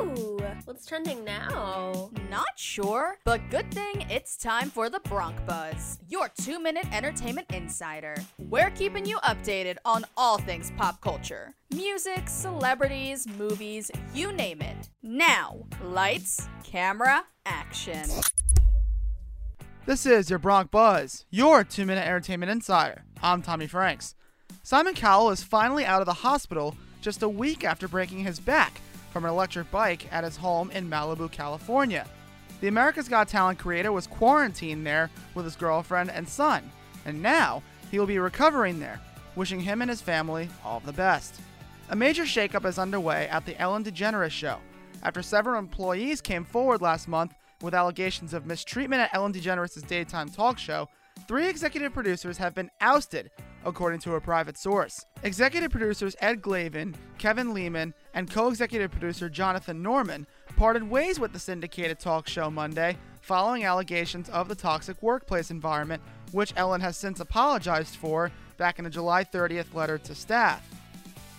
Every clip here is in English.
Ooh, what's trending now? Not sure, but good thing it's time for The Bronc Buzz, your 2-minute entertainment insider. We're keeping you updated on all things pop culture. Music, celebrities, movies, you name it. Now, lights, camera, action. This is your Bronc Buzz, your 2-minute entertainment insider. I'm Tommy Franks. Simon Cowell is finally out of the hospital just a week after breaking his back from an electric bike at his home in Malibu, California. The America's Got Talent creator was quarantined there with his girlfriend and son, and now he will be recovering there, wishing him and his family all the best. A major shakeup is underway at the Ellen DeGeneres show, after several employees came forward last month with allegations of mistreatment at Ellen DeGeneres' daytime talk show. 3 executive producers have been ousted, according to a private source. Executive producers Ed Glavin, Kevin Lehman, and co-executive producer Jonathan Norman parted ways with the syndicated talk show Monday following allegations of the toxic workplace environment, which Ellen has since apologized for back in a July 30th letter to staff.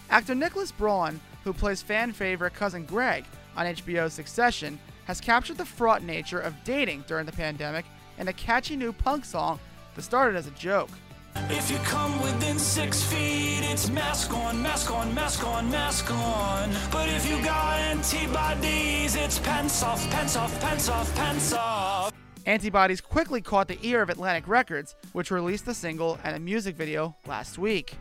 Actor Nicholas Braun, who plays fan favorite Cousin Greg on HBO's Succession, has captured the fraught nature of dating during the pandemic in a catchy new punk song that started as a joke. If you come within 6 feet, it's mask on, mask on, mask on, mask on. But if you got antibodies, it's pants off, pants off, pants off, pants off. Antibodies quickly caught the ear of Atlantic Records, which released the single and a music video last week.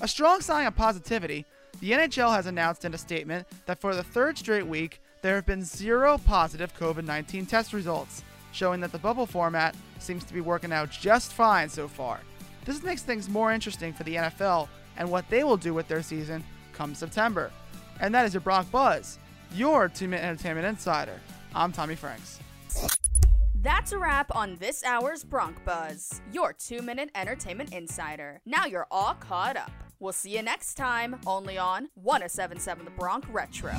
A strong sign of positivity, the NHL has announced in a statement that for the 3rd straight week, there have been 0 positive COVID-19 test results, showing that the bubble format seems to be working out just fine so far. This makes things more interesting for the NFL and what they will do with their season come September. And that is your Bronc Buzz, your 2-minute entertainment insider. I'm Tommy Franks. That's a wrap on this hour's Bronc Buzz, your 2-minute entertainment insider. Now you're all caught up. We'll see you next time, only on 107.7 The Bronc Retro.